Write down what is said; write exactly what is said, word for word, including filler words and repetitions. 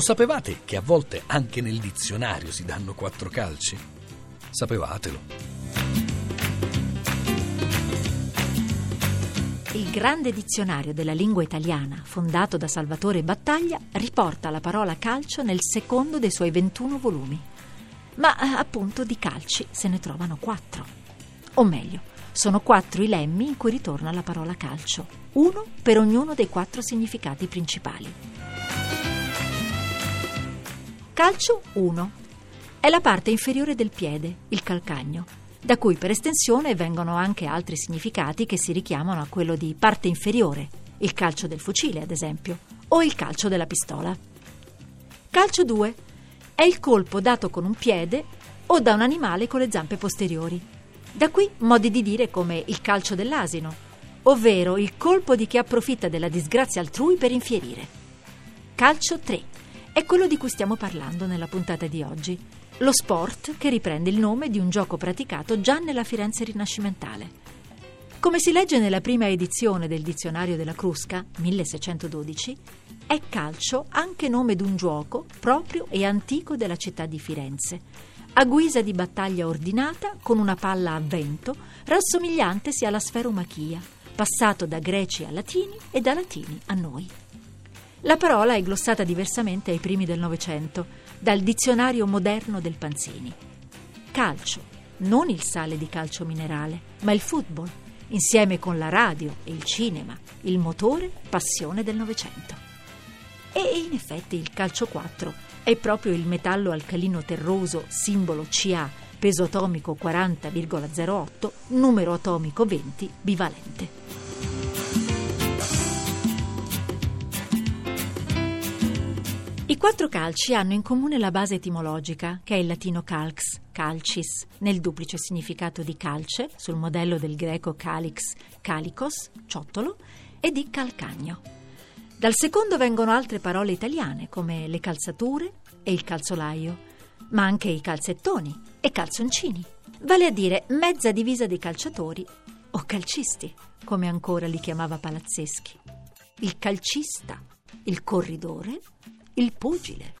Lo sapevate che a volte anche nel dizionario si danno quattro calci? Sapevatelo. Il grande dizionario della lingua italiana, fondato da Salvatore Battaglia, riporta la parola calcio nel secondo dei suoi ventuno volumi. Ma appunto di calci se ne trovano quattro. O meglio, sono quattro i lemmi in cui ritorna la parola calcio, uno per ognuno dei quattro significati principali. Calcio uno. È la parte inferiore del piede, il calcagno, da cui per estensione vengono anche altri significati che si richiamano a quello di parte inferiore, il calcio del fucile ad esempio, o il calcio della pistola. Calcio due è il colpo dato con un piede o da un animale con le zampe posteriori. Da qui modi di dire come il calcio dell'asino, ovvero il colpo di chi approfitta della disgrazia altrui per infierire. Calcio tre è quello di cui stiamo parlando nella puntata di oggi, lo sport che riprende il nome di un gioco praticato già nella Firenze rinascimentale. Come si legge nella prima edizione del Dizionario della Crusca, milleseicentododici, è calcio anche nome di un gioco proprio e antico della città di Firenze, a guisa di battaglia ordinata con una palla a vento rassomigliante sia alla sferomachia, passato da greci a latini e da latini a noi. La parola è glossata diversamente ai primi del Novecento, dal dizionario moderno del Panzini. Calcio, non il sale di calcio minerale, ma il football, insieme con la radio e il cinema, il motore, passione del Novecento. E in effetti il calcio quattro è proprio il metallo alcalino terroso, simbolo C A, peso atomico quaranta virgola zero otto, numero atomico venti, bivalente. I quattro calci hanno in comune la base etimologica, che è il latino calx, calcis, nel duplice significato di calce, sul modello del greco calix, calicos, ciottolo, e di calcagno. Dal secondo vengono altre parole italiane, come le calzature e il calzolaio, ma anche i calzettoni e calzoncini, vale a dire mezza divisa dei calciatori o calcisti, come ancora li chiamava Palazzeschi. Il calcista, il corridore, il pugile.